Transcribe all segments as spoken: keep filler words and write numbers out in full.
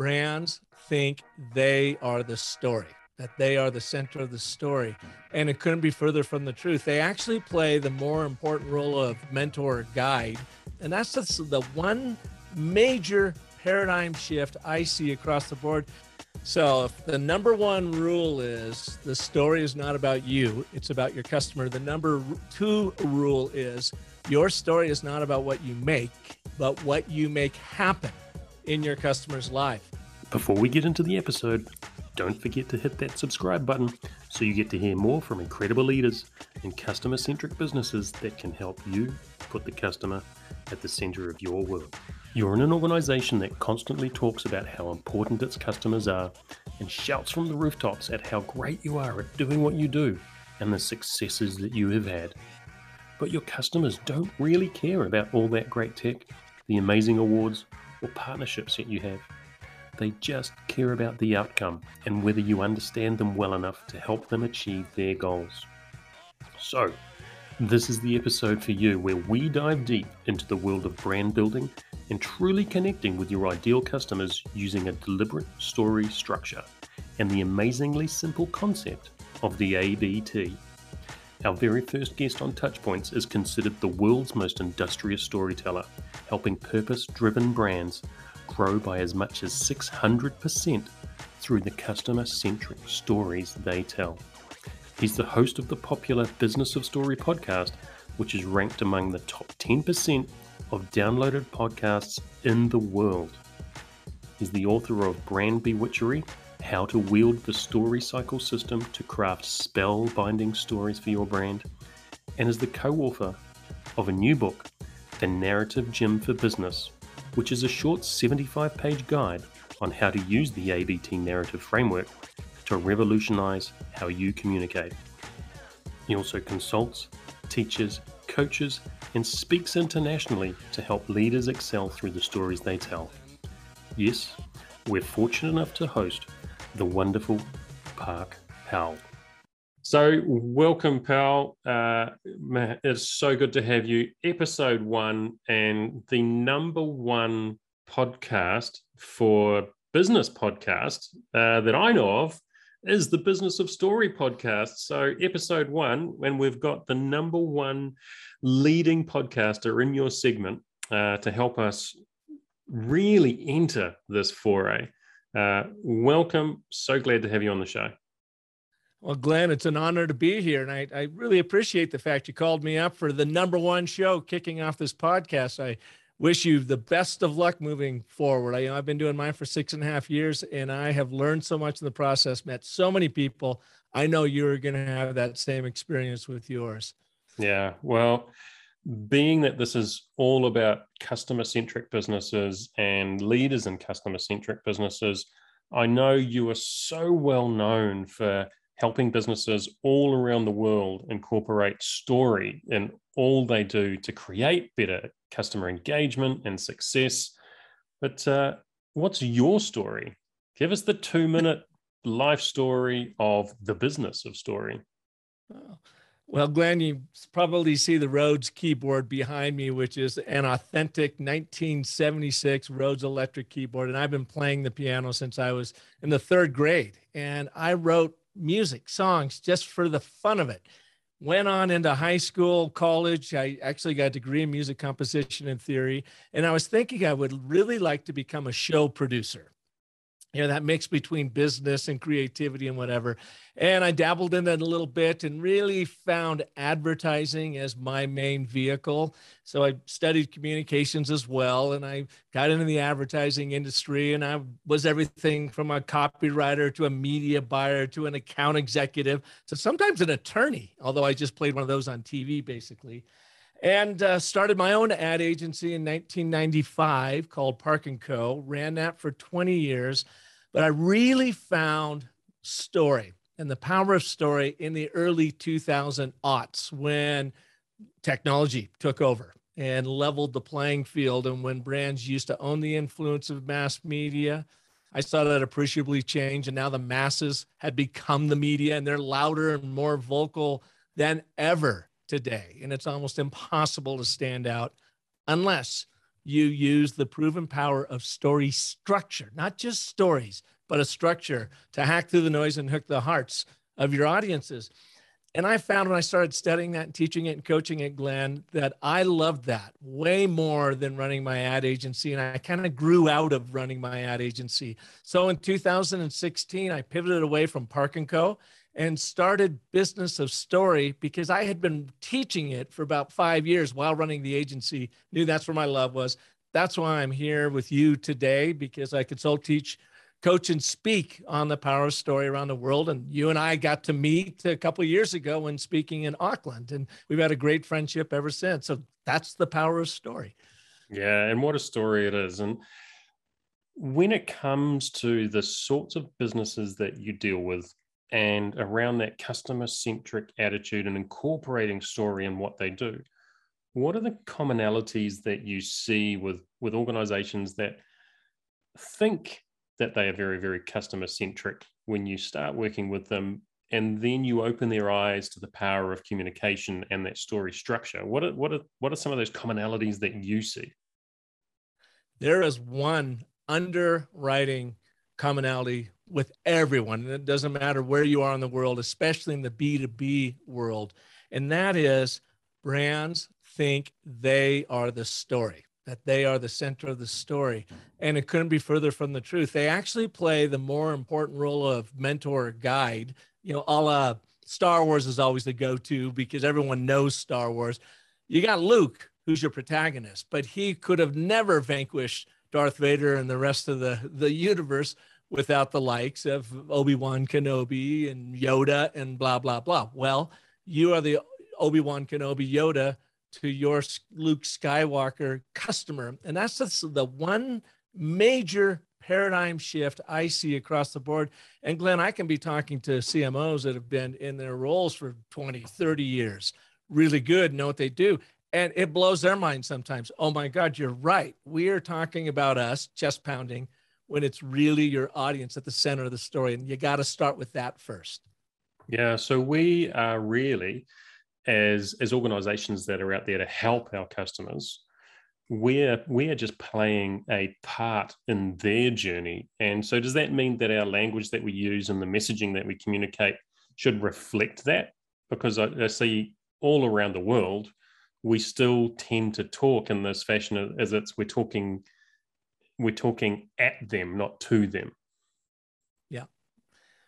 brands think they are the story, that they are the center of the story. And it couldn't be further from the truth. They actually play the more important role of mentor or guide. And that's just the one major paradigm shift I see across the board. So if the number one rule is the story is not about you, it's about your customer. The number two rule is your story is not about what you make, but what you make happen in your customer's life. Before we get into the episode, don't forget to hit that subscribe button so you get to hear more from incredible leaders and customer-centric businesses that can help you put the customer at the center of your world. You're in an organization that constantly talks about how important its customers are and shouts from the rooftops at how great you are at doing what you do and the successes that you have had. But your customers don't really care about all that great tech, the amazing awards, or partnerships that you have. They just care about the outcome and whether you understand them well enough to help them achieve their goals. So, this is the episode for you where we dive deep into the world of brand building and truly connecting with your ideal customers using a deliberate story structure and the amazingly simple concept of the A B T. Our very first guest on Touchpoints is considered the world's most industrious storyteller, helping purpose-driven brands grow by as much as six hundred percent through the customer-centric stories they tell. He's the host of the popular Business of Story podcast, which is ranked among the top ten percent of downloaded podcasts in the world. He's the author of Brand Bewitchery, How to Wield the Story Cycle System to Craft Spellbinding Stories for Your Brand, and is the co-author of a new book, The Narrative Gym for Business, which is a short seventy-five page guide on how to use the A B T narrative framework to revolutionize how you communicate. He also consults, teaches, coaches, and speaks internationally to help leaders excel through the stories they tell. Yes, we're fortunate enough to host the wonderful Park Howell. So welcome, pal. Uh, it's so good to have you. Episode one and the number one podcast for business podcast uh, that I know of is the Business of Story podcast. So episode one, when we've got the number one leading podcaster in your segment uh, to help us really enter this foray. Uh, welcome. So glad to have you on the show. Well, Glenn, it's an honor to be here. And I, I really appreciate the fact you called me up for the number one show kicking off this podcast. I wish you the best of luck moving forward. I, you know, I've been doing mine for six and a half years, and I have learned so much in the process, met so many people. I know you're going to have that same experience with yours. Yeah, well, being that this is all about customer-centric businesses and leaders in customer-centric businesses, I know you are so well known for helping businesses all around the world incorporate story in all they do to create better customer engagement and success. But uh, what's your story? Give us the two-minute life story of the Business of Story. Well, Glenn, you probably see the Rhodes keyboard behind me, which is an authentic nineteen seventy-six Rhodes electric keyboard. And I've been playing the piano since I was in the third grade. And I wrote music, songs, just for the fun of it. Went on into high school, college. I actually got a degree in music composition and theory. And I was thinking I would really like to become a show producer. You know, that mix between business and creativity and whatever. And I dabbled in it a little bit and really found advertising as my main vehicle. So I studied communications as well. And I got into the advertising industry, and I was everything from a copywriter to a media buyer to an account executive to sometimes an attorney, although I just played one of those on T V basically. And uh, started my own ad agency in nineteen ninety-five called Park and Co. Ran that for twenty years, but I really found story and the power of story in the early two thousand aughts when technology took over and leveled the playing field. And when brands used to own the influence of mass media, I saw that appreciably change. And now the masses had become the media, and they're louder and more vocal than ever today. And it's almost impossible to stand out unless you use the proven power of story structure, not just stories, but a structure to hack through the noise and hook the hearts of your audiences. And I found when I started studying that and teaching it and coaching it, Glenn, that I loved that way more than running my ad agency. And I kind of grew out of running my ad agency. So in two thousand sixteen, I pivoted away from Park and Co. and started Business of Story because I had been teaching it for about five years while running the agency, knew that's where my love was. That's why I'm here with you today, because I consult, teach, coach, and speak on the power of story around the world. And you and I got to meet a couple of years ago when speaking in Auckland, and we've had a great friendship ever since. So that's the power of story. Yeah. And what a story it is. And when it comes to the sorts of businesses that you deal with and around that customer-centric attitude and incorporating story in what they do, what are the commonalities that you see with, with organizations that think that they are very, very customer-centric when you start working with them, and then you open their eyes to the power of communication and that story structure? What are, what are, what are some of those commonalities that you see? There is one underwriting commonality with everyone, and it doesn't matter where you are in the world, especially in the B two B world, and that is brands think they are the story, that they are the center of the story. And it couldn't be further from the truth. They actually play the more important role of mentor, guide, you know, a la Star Wars is always the go-to because everyone knows Star Wars. You got Luke, who's your protagonist, but he could have never vanquished Darth Vader and the rest of the, the universe without the likes of Obi-Wan Kenobi and Yoda and blah, blah, blah. Well, you are the Obi-Wan Kenobi Yoda to your Luke Skywalker customer. And that's the one major paradigm shift I see across the board. And Glenn, I can be talking to C M Os that have been in their roles for twenty, thirty years, really good, know what they do. And it blows their mind sometimes. Oh my God, you're right. We are talking about us, chest pounding, when it's really your audience at the center of the story. And you got to start with that first. Yeah, so we are really, as as organizations that are out there to help our customers, we're we're just playing a part in their journey. And so does that mean that our language that we use and the messaging that we communicate should reflect that? Because I, I see all around the world, we still tend to talk in this fashion as it's we're talking we're talking at them, not to them. Yeah.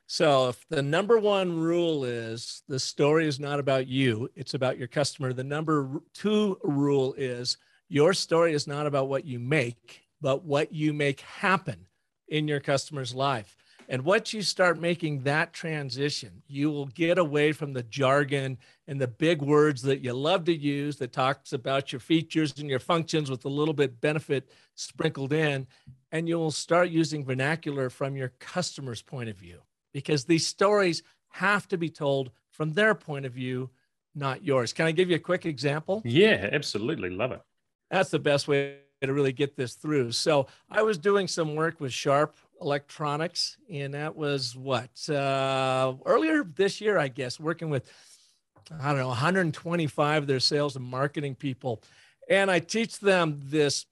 So if the number one rule is the story is not about you, it's about your customer. The number two rule is your story is not about what you make, but what you make happen in your customer's life. And once you start making that transition, you will get away from the jargon and the big words that you love to use that talks about your features and your functions with a little bit benefit sprinkled in. And you'll start using vernacular from your customer's point of view, because these stories have to be told from their point of view, not yours. Can I give you a quick example? Yeah, absolutely. Love it. That's the best way to really get this through. So I was doing some work with Sharp Electronics, and that was what? Uh, earlier this year, I guess, working with, I don't know, one hundred twenty-five of their sales and marketing people. And I teach them this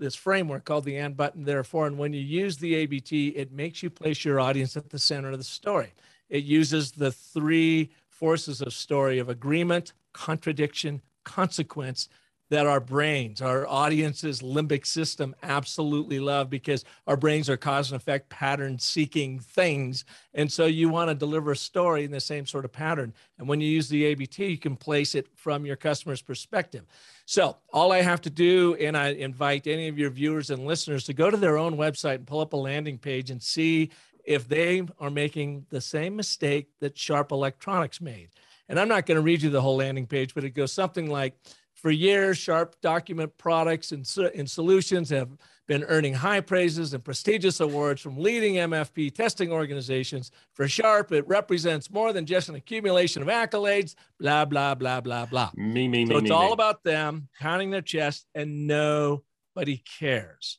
this framework called the and, but, and therefore. And when you use the A B T, it makes you place your audience at the center of the story. It uses the three forces of story of agreement, contradiction, consequence that our brains, our audience's limbic system absolutely love, because our brains are cause and effect pattern seeking things. And so you want to deliver a story in the same sort of pattern. And when you use the A B T, you can place it from your customer's perspective. So all I have to do, and I invite any of your viewers and listeners to go to their own website and pull up a landing page and see if they are making the same mistake that Sharp Electronics made. And I'm not going to read you the whole landing page, but it goes something like, for years, Sharp document products and, and solutions have been earning high praises and prestigious awards from leading M F P testing organizations. For Sharp, it represents more than just an accumulation of accolades, blah, blah, blah, blah, blah. Me, me, so me, it's me, all me. About them pounding their chest, and nobody cares.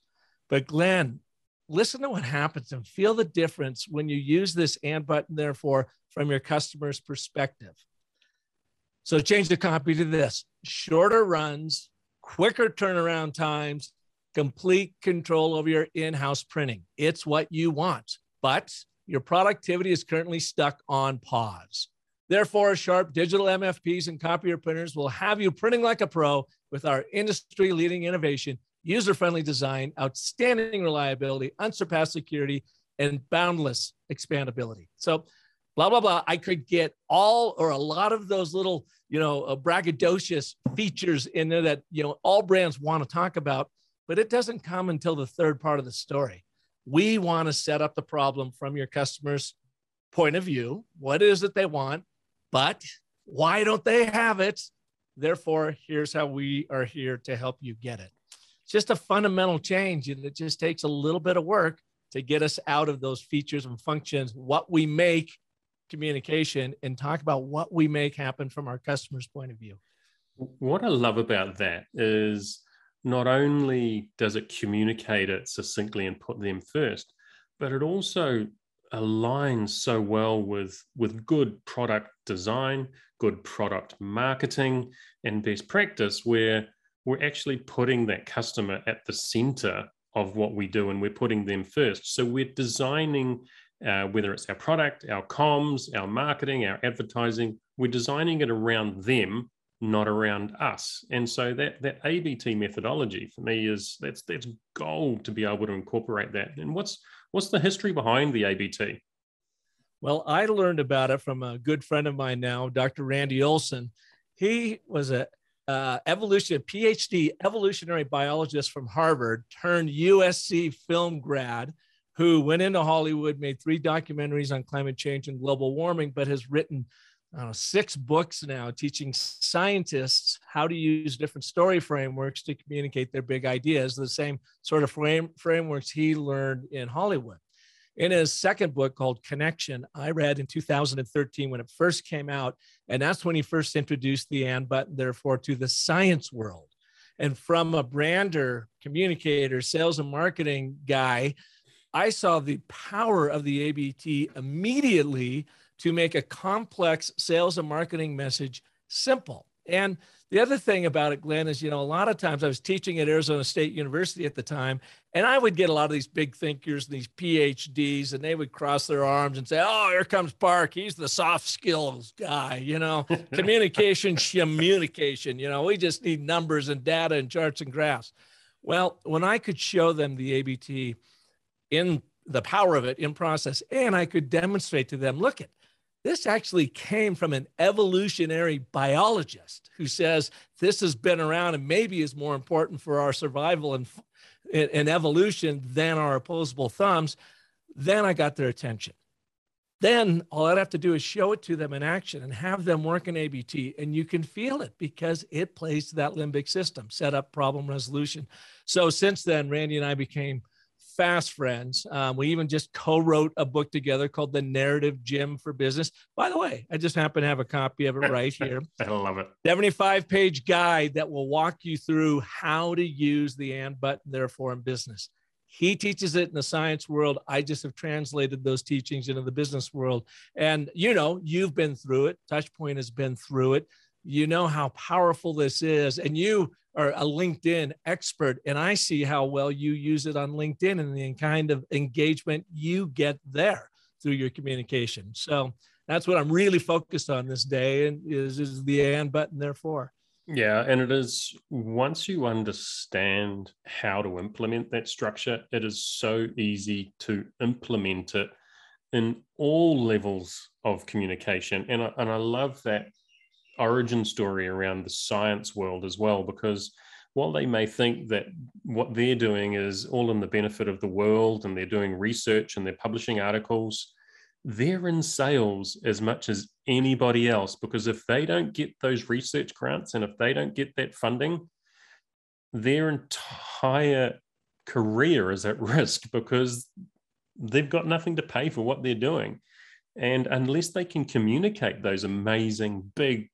But Glenn, listen to what happens and feel the difference when you use this and button, therefore, from your customer's perspective. So change the copy to this: shorter runs, quicker turnaround times, complete control over your in-house printing. It's what you want, but your productivity is currently stuck on pause. Therefore, Sharp digital M F Ps and copier printers will have you printing like a pro with our industry-leading innovation, user-friendly design, outstanding reliability, unsurpassed security, and boundless expandability. So blah, blah, blah. I could get all or a lot of those little, you know, uh, braggadocious features in there that, you know, all brands want to talk about, but it doesn't come until the third part of the story. We want to set up the problem from your customer's point of view. What is it they want, but why don't they have it? Therefore, here's how we are here to help you get it. It's just a fundamental change, and it just takes a little bit of work to get us out of those features and functions, what we make, communication, and talk about what we make happen from our customer's point of view. What I love about that is not only does it communicate it succinctly and put them first, but it also aligns so well with, with good product design, good product marketing, and best practice, where we're actually putting that customer at the center of what we do, and we're putting them first. So we're designing, uh, whether it's our product, our comms, our marketing, our advertising, we're designing it around them, not around us. And so that that A B T methodology for me is, that's that's gold to be able to incorporate that. And what's what's the history behind the A B T? Well, I learned about it from a good friend of mine now, Doctor Randy Olson. He was a Uh, evolution, PhD evolutionary biologist from Harvard, turned U S C film grad, who went into Hollywood, made three documentaries on climate change and global warming, but has written uh, six books now teaching scientists how to use different story frameworks to communicate their big ideas, the same sort of frame, frameworks he learned in Hollywood. In his second book called Connection, I read in two thousand thirteen when it first came out, and that's when he first introduced the and button, therefore, to the science world. And from a brander, communicator, sales and marketing guy, I saw the power of the A B T immediately to make a complex sales and marketing message simple. And the other thing about it, Glenn, is, you know, a lot of times I was teaching at Arizona State University at the time, and I would get a lot of these big thinkers, these PhDs, and they would cross their arms and say, oh, here comes Park. He's the soft skills guy, you know, communication, communication, you know, we just need numbers and data and charts and graphs. Well, when I could show them the A B T in the power of it in process, and I could demonstrate to them, look at, this actually came from an evolutionary biologist who says this has been around and maybe is more important for our survival and, and evolution than our opposable thumbs. Then I got their attention. Then all I'd have to do is show it to them in action and have them work in A B T, and you can feel it because it plays to that limbic system, set up, problem resolution. So since then, Randy and I became fast friends. Um, we even just co-wrote a book together called The Narrative Gym for Business. By the way, I just happen to have a copy of it right here. I love it. seventy-five page guide that will walk you through how to use the and button, therefore, in business. He teaches it in the science world. I just have translated those teachings into the business world. And, you know, you've been through it. Touchpoint has been through it. You know how powerful this is. And you are a LinkedIn expert, and I see how well you use it on LinkedIn and the kind of engagement you get there through your communication. So that's what I'm really focused on this day, and is, is the and button, therefore. Yeah, and it is, once you understand how to implement that structure, it is so easy to implement it in all levels of communication. And I, and I love that origin story around the science world as well, because while they may think that what they're doing is all in the benefit of the world and they're doing research and they're publishing articles, they're in sales as much as anybody else, because if they don't get those research grants and if they don't get that funding, their entire career is at risk because they've got nothing to pay for what they're doing. And unless they can communicate those amazing big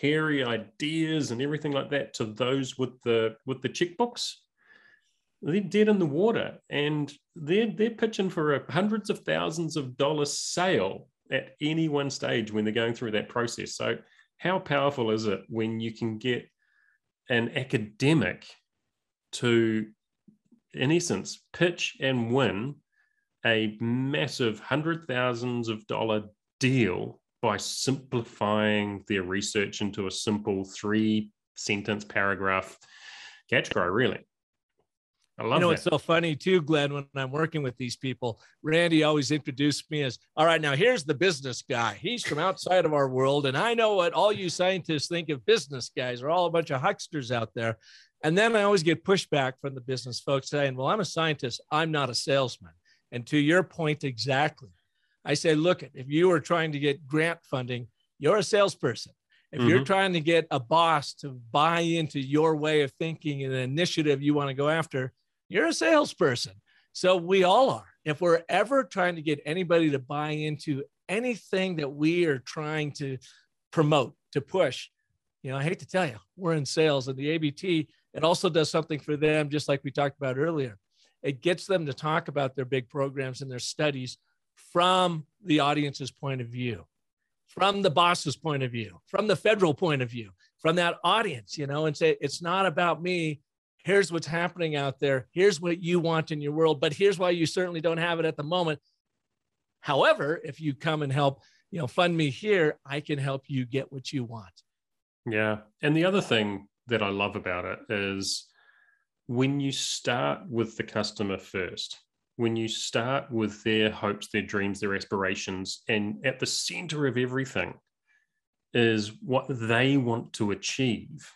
hairy ideas and everything like that to those with the with the checkbooks, they're dead in the water, and they're they're pitching for a hundreds of thousands of dollars sale at any one stage when they're going through that process. So how powerful is it when you can get an academic to in essence, pitch and win a massive hundred thousands of dollar deal by simplifying their research into a simple three sentence paragraph catch cry, really. I love it. You know, that. It's so funny too, Glenn, when I'm working with these people, Randy always introduced me as, all right, now here's the business guy. He's from outside of our world. And I know what all you scientists think of business guys are all a bunch of hucksters out there. And then I always get pushback from the business folks saying, well, I'm a scientist. I'm not a salesman. And to your point, exactly. I say, look, if you are trying to get grant funding, you're a salesperson. If mm-hmm. you're trying to get a boss to buy into your way of thinking and an initiative you want to go after, you're a salesperson. So we all are. If we're ever trying to get anybody to buy into anything that we are trying to promote, to push, you know, I hate to tell you, we're in sales. And the A B T, it also does something for them, just like we talked about earlier. It gets them to talk about their big programs and their studies from the audience's point of view, from the boss's point of view, from the federal point of view, from that audience, you know, and say, it's not about me. Here's what's happening out there. Here's what you want in your world, but here's why you certainly don't have it at the moment. However, if you come and help, you know, fund me here, I can help you get what you want. Yeah. And the other thing that I love about it is when you start with the customer first, when you start with their hopes, their dreams, their aspirations, and at the center of everything is what they want to achieve.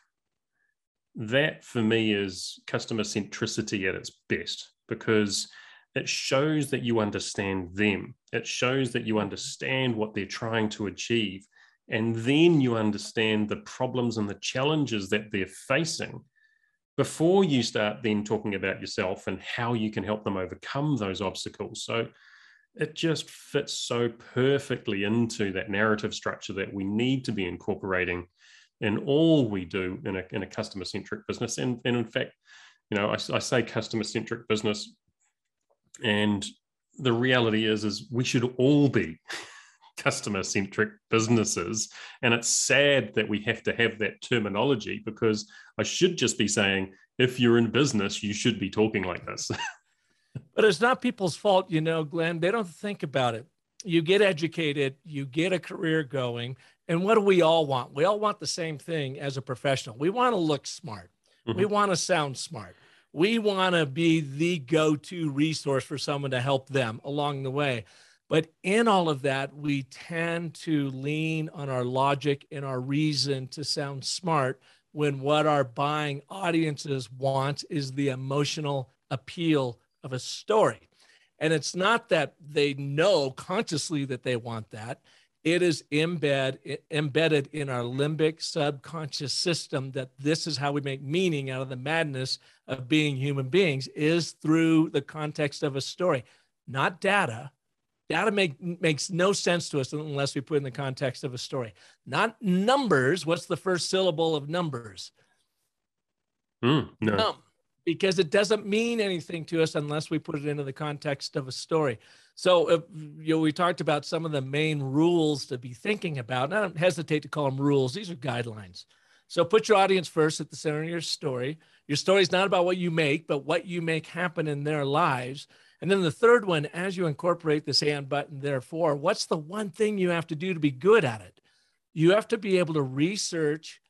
That for me is customer centricity at its best, because it shows that you understand them. It shows that you understand what they're trying to achieve. And then you understand the problems and the challenges that they're facing before you start then talking about yourself and how you can help them overcome those obstacles. So it just fits so perfectly into that narrative structure that we need to be incorporating in all we do in a, in a customer-centric business. And, and in fact, you know, I, I say customer-centric business, and the reality is, is we should all be customer-centric businesses. And it's sad that we have to have that terminology, because I should just be saying, if you're in business, you should be talking like this. But it's not people's fault, you know, Glenn. They don't think about it. You get educated, you get a career going. And what do we all want? We all want the same thing as a professional. We want to look smart. Mm-hmm. We want to sound smart. We want to be the go-to resource for someone to help them along the way. But in all of that, we tend to lean on our logic and our reason to sound smart when what our buying audiences want is the emotional appeal of a story. And it's not that they know consciously that they want that. It is embed, it, embedded in our limbic subconscious system that this is how we make meaning out of the madness of being human beings, is through the context of a story, not data. Data make, makes no sense to us unless we put in the context of a story. Not numbers. What's the first syllable of numbers? Mm, no. Num, because it doesn't mean anything to us unless we put it into the context of a story. So if, you know, we talked about some of the main rules to be thinking about. And I don't hesitate to call them rules. These are guidelines. So put your audience first at the center of your story. Your story is not about what you make, but what you make happen in their lives. And then the third one, as you incorporate this and button, therefore, what's the one thing you have to do to be good at it? You have to be able to research,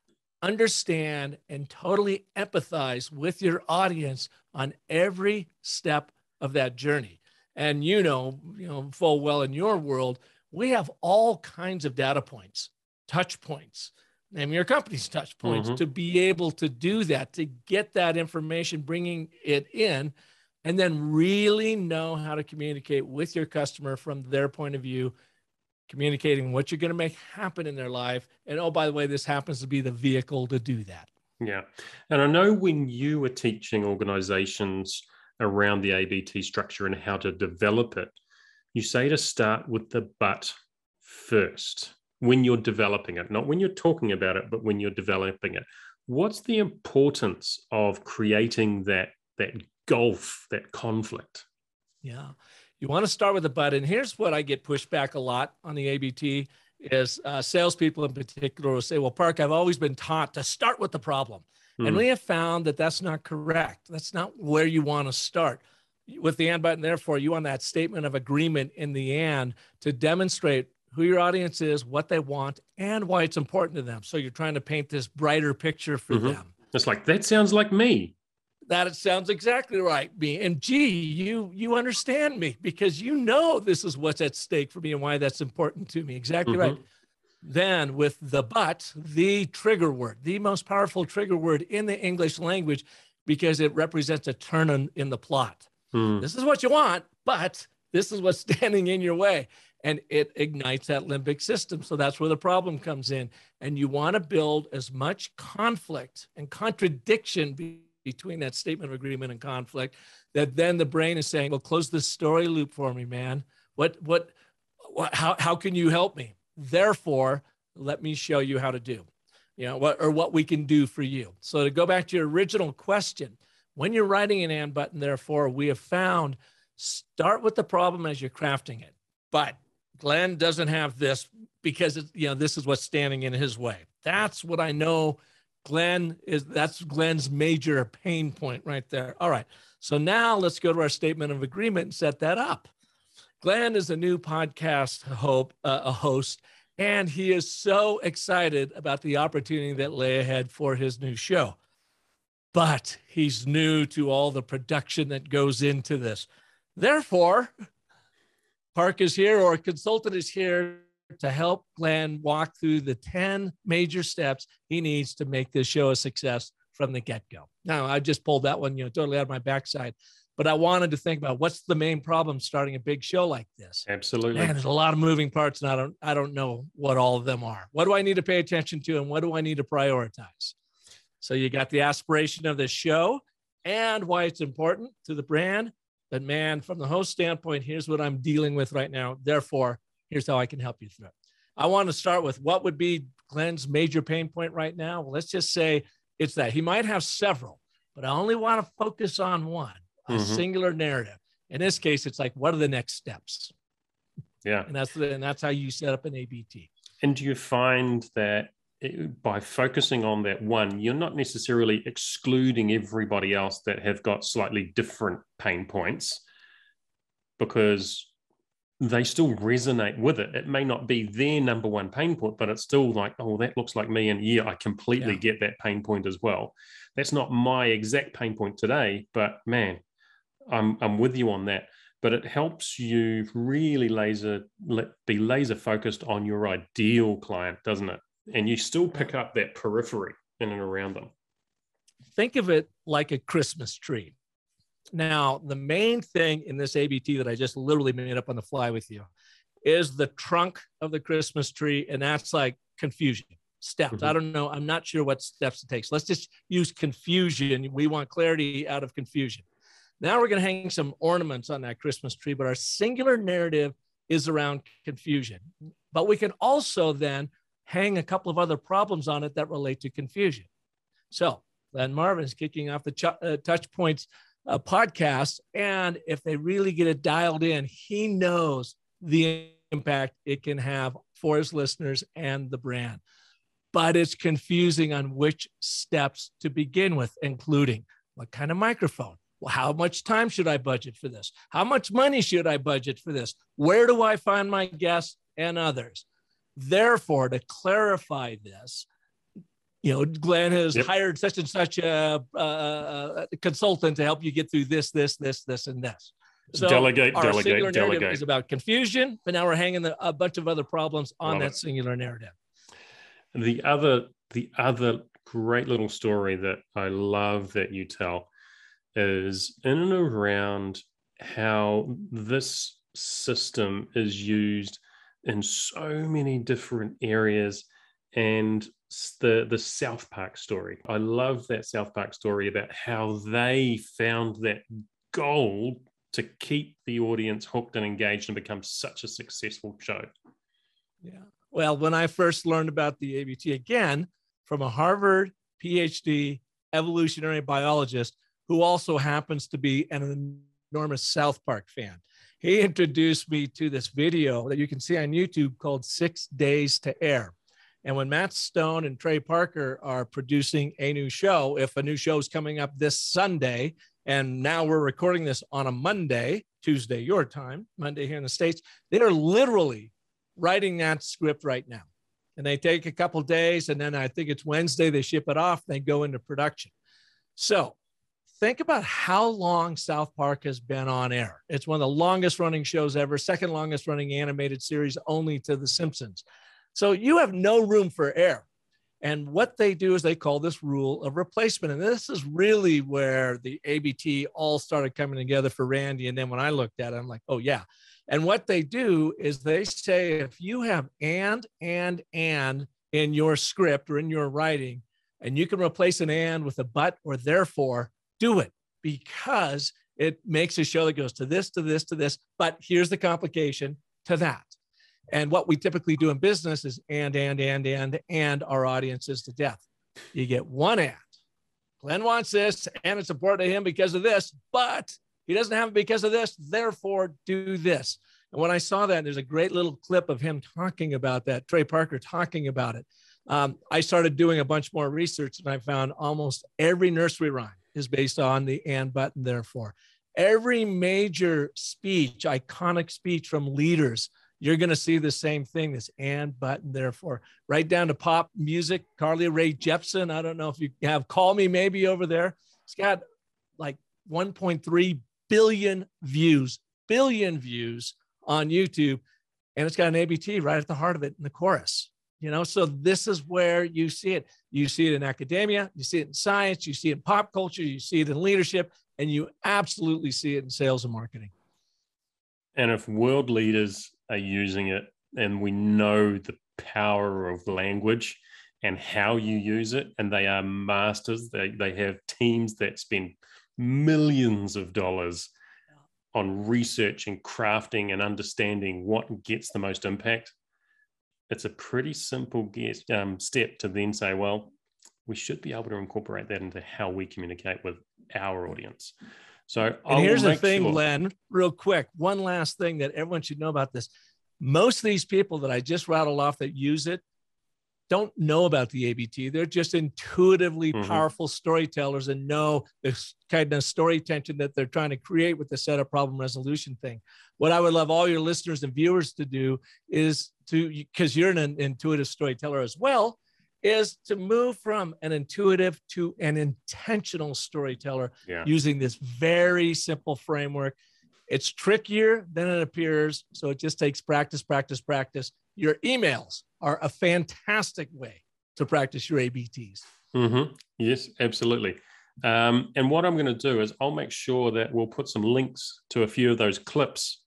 understand, and totally empathize with your audience on every step of that journey. And you know, you know full well in your world, we have all kinds of data points, touch points, name your company's touch points, mm-hmm. to be able to do that, to get that information, bringing it in, and then really know how to communicate with your customer from their point of view, communicating what you're going to make happen in their life. And oh, by the way, this happens to be the vehicle to do that. Yeah. And I know when you were teaching organizations around the A B T structure and how to develop it, you say to start with the but first when you're developing it, not when you're talking about it, but when you're developing it. What's the importance of creating that, that Golf, that conflict? Yeah. You want to start with a but. And here's what I get pushed back a lot on the A B T is uh, salespeople in particular will say, well, Park, I've always been taught to start with the problem. Mm-hmm. And we have found that that's not correct. That's not where you want to start with the and button. Therefore, you want that statement of agreement in the and to demonstrate who your audience is, what they want, and why it's important to them. So you're trying to paint this brighter picture for mm-hmm. them. It's like, that sounds like me. That sounds exactly right, me. And gee, you you understand me, because you know this is what's at stake for me and why that's important to me. Exactly mm-hmm. right. Then with the but, the trigger word, the most powerful trigger word in the English language, because it represents a turn in, in the plot. Mm. This is what you want, but this is what's standing in your way. And it ignites that limbic system. So that's where the problem comes in. And you want to build as much conflict and contradiction be- between that statement of agreement and conflict, that then the brain is saying, well, close this story loop for me, man. What, what, what how, how can you help me? Therefore, let me show you how to do, you know, what, or what we can do for you. So to go back to your original question, when you're writing an and button, therefore, we have found, start with the problem as you're crafting it. But Glenn doesn't have this because, it, you know, this is what's standing in his way. That's what I know Glenn is, that's Glenn's major pain point right there. All right. So now let's go to our statement of agreement and set that up. Glenn is a new podcast hope, uh, a host, and he is so excited about the opportunity that lay ahead for his new show. But he's new to all the production that goes into this. Therefore, Park is here, or a consultant is here, to help Glenn walk through the ten major steps he needs to make this show a success from the get-go. Now, I just pulled that one, you know, totally out of my backside. But I wanted to think about what's the main problem starting a big show like this. Absolutely. Man, there's a lot of moving parts, and I don't, I don't know what all of them are. What do I need to pay attention to, and what do I need to prioritize? So you got the aspiration of this show and why it's important to the brand. But man, from the host standpoint, here's what I'm dealing with right now. Therefore, here's how I can help you through it. I want to start with what would be Glenn's major pain point right now. Well, let's just say it's that. He might have several, but I only want to focus on one. A mm-hmm. singular narrative. In this case, it's like, what are the next steps? Yeah. And that's and that's how you set up an A B T. And do you find that it, by focusing on that one, you're not necessarily excluding everybody else that have got slightly different pain points, because they still resonate with it. It may not be their number one pain point, but it's still like, oh, that looks like me. And yeah, I completely yeah. get that pain point as well. That's not my exact pain point today, but man, I'm I'm with you on that. But it helps you really laser be laser focused on your ideal client, doesn't it? And you still pick up that periphery in and around them. Think of it like a Christmas tree. Now, the main thing in this A B T that I just literally made up on the fly with you is the trunk of the Christmas tree, and that's like confusion. Steps. Mm-hmm. I don't know. I'm not sure what steps it takes. Let's just use confusion. We want clarity out of confusion. Now we're going to hang some ornaments on that Christmas tree, but our singular narrative is around confusion. But we can also then hang a couple of other problems on it that relate to confusion. So Glenn Marvin is kicking off the ch- uh, touch points uh, podcast. And if they really get it dialed in, he knows the impact it can have for his listeners and the brand. But it's confusing on which steps to begin with, including what kind of microphone? Well, how much time should I budget for this? How much money should I budget for this? Where do I find my guests and others? Therefore, to clarify this, you know, Glenn has yep. hired such and such a, a, a consultant to help you get through this, this, this, this, and this. So delegate, our delegate, singular delegate. Narrative is about confusion, but now we're hanging the, a bunch of other problems on Love that it. Singular narrative. The other, the other great little story that I love that you tell is in and around how this system is used in so many different areas, and the, the South Park story. I love that South Park story about how they found that goal to keep the audience hooked and engaged and become such a successful show. Yeah. Well, when I first learned about the A B T, again, from a Harvard PhD evolutionary biologist who also happens to be an enormous South Park fan, he introduced me to this video that you can see on YouTube called Six Days to Air. And when Matt Stone and Trey Parker are producing a new show, if a new show is coming up this Sunday, and now we're recording this on a Monday, Tuesday, your time, Monday here in the States, they are literally writing that script right now. And they take a couple days, and then I think it's Wednesday, they ship it off, they go into production. So think about how long South Park has been on air. It's one of the longest running shows ever, second longest running animated series only to The Simpsons. So you have no room for error. And what they do is they call this rule of replacement. And this is really where the A B T all started coming together for Randy. And then when I looked at it, I'm like, oh yeah. And what they do is they say, if you have and, and, and in your script or in your writing, and you can replace an and with a but or therefore, do it, because it makes a show that goes to this, to this, to this, but here's the complication to that. And what we typically do in business is and, and, and, and, and our audience is to death. You get one and. Glenn wants this, and it's important to him because of this, but he doesn't have it because of this, therefore do this. And when I saw that, there's a great little clip of him talking about that, Trey Parker talking about it. Um, I started doing a bunch more research, and I found almost every nursery rhyme is based on the and, but, and therefore. Every major speech, iconic speech from leaders, you're going to see the same thing, this and, but, and therefore, right down to pop music. Carly Rae Jepsen, I don't know if you have Call Me Maybe over there. It's got like one point three billion views, billion views on YouTube. And it's got an A B T right at the heart of it in the chorus. You know, so this is where you see it. You see it in academia, you see it in science, you see it in pop culture, you see it in leadership, and you absolutely see it in sales and marketing. And if world leaders are using it, and we know the power of language and how you use it, and they are masters, they, they have teams that spend millions of dollars on research and crafting and understanding what gets the most impact. It's a pretty simple guess, um, step to then say, well, we should be able to incorporate that into how we communicate with our audience. So and here's the thing, sure. Len, real quick, one last thing that everyone should know about this. Most of these people that I just rattled off that use it don't know about the A B T. They're just intuitively mm-hmm. powerful storytellers and know the kind of story tension that they're trying to create with the setup problem resolution thing. What I would love all your listeners and viewers to do is to, because you're an intuitive storyteller as well, is to move from an intuitive to an intentional storyteller yeah. using this very simple framework. It's trickier than it appears, so it just takes practice, practice, practice. Your emails are a fantastic way to practice your A B Ts. Mm-hmm. Yes, absolutely. Um, and what I'm going to do is I'll make sure that we'll put some links to a few of those clips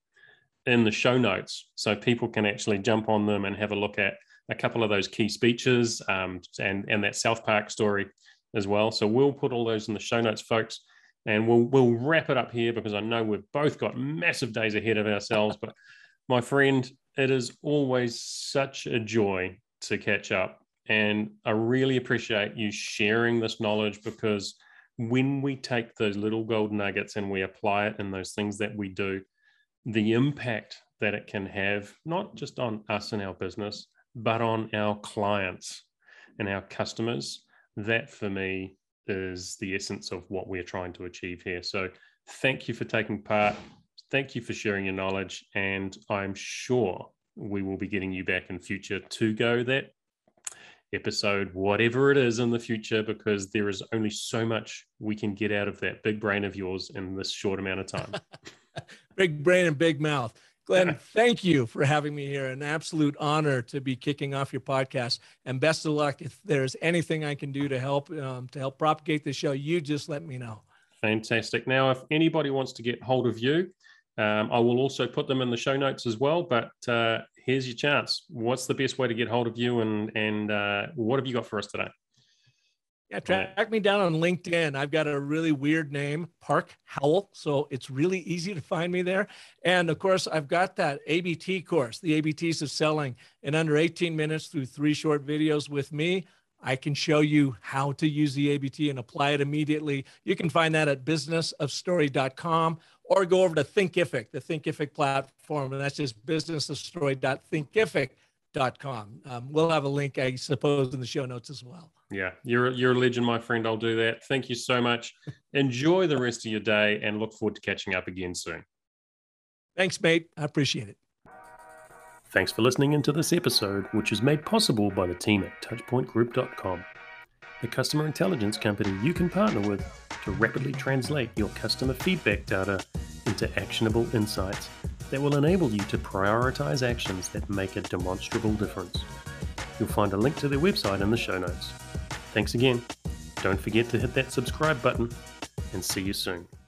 in the show notes so people can actually jump on them and have a look at a couple of those key speeches um, and, and that South Park story as well. So we'll put all those in the show notes, folks, and we'll, we'll wrap it up here because I know we've both got massive days ahead of ourselves. But my friend, it is always such a joy to catch up. And I really appreciate you sharing this knowledge, because when we take those little gold nuggets and we apply it in those things that we do, the impact that it can have, not just on us and our business, but on our clients and our customers, that for me is the essence of what we're trying to achieve here. So thank you for taking part. Thank you for sharing your knowledge. And I'm sure we will be getting you back in future to go that episode, whatever it is in the future, because there is only so much we can get out of that big brain of yours in this short amount of time. Big brain and big mouth. Glenn, thank you for having me here. An absolute honor to be kicking off your podcast. And best of luck. If there's anything I can do to help um, to help propagate the show, you just let me know. Fantastic. Now, if anybody wants to get hold of you, um, I will also put them in the show notes as well. But uh, here's your chance. What's the best way to get hold of you? And, and uh, what have you got for us today? Yeah, track me down on LinkedIn. I've got a really weird name, Park Howell, so it's really easy to find me there. And of course, I've got that A B T course, the A B Ts of Selling, in under eighteen minutes through three short videos with me. I can show you how to use the A B T and apply it immediately. You can find that at business of story dot com or go over to Thinkific, the Thinkific platform, and that's just business of story dot thinkific. Thinkific dot com. Um, we'll have a link, I suppose, in the show notes as well. Yeah, you're, you're a legend, my friend. I'll do that. Thank you so much. Enjoy the rest of your day and look forward to catching up again soon. Thanks, mate. I appreciate it. Thanks for listening into this episode, which is made possible by the team at touchpoint group dot com, the customer intelligence company you can partner with to rapidly translate your customer feedback data into actionable insights that will enable you to prioritize actions that make a demonstrable difference. You'll find a link to their website in the show notes. Thanks again. Don't forget to hit that subscribe button, and see you soon.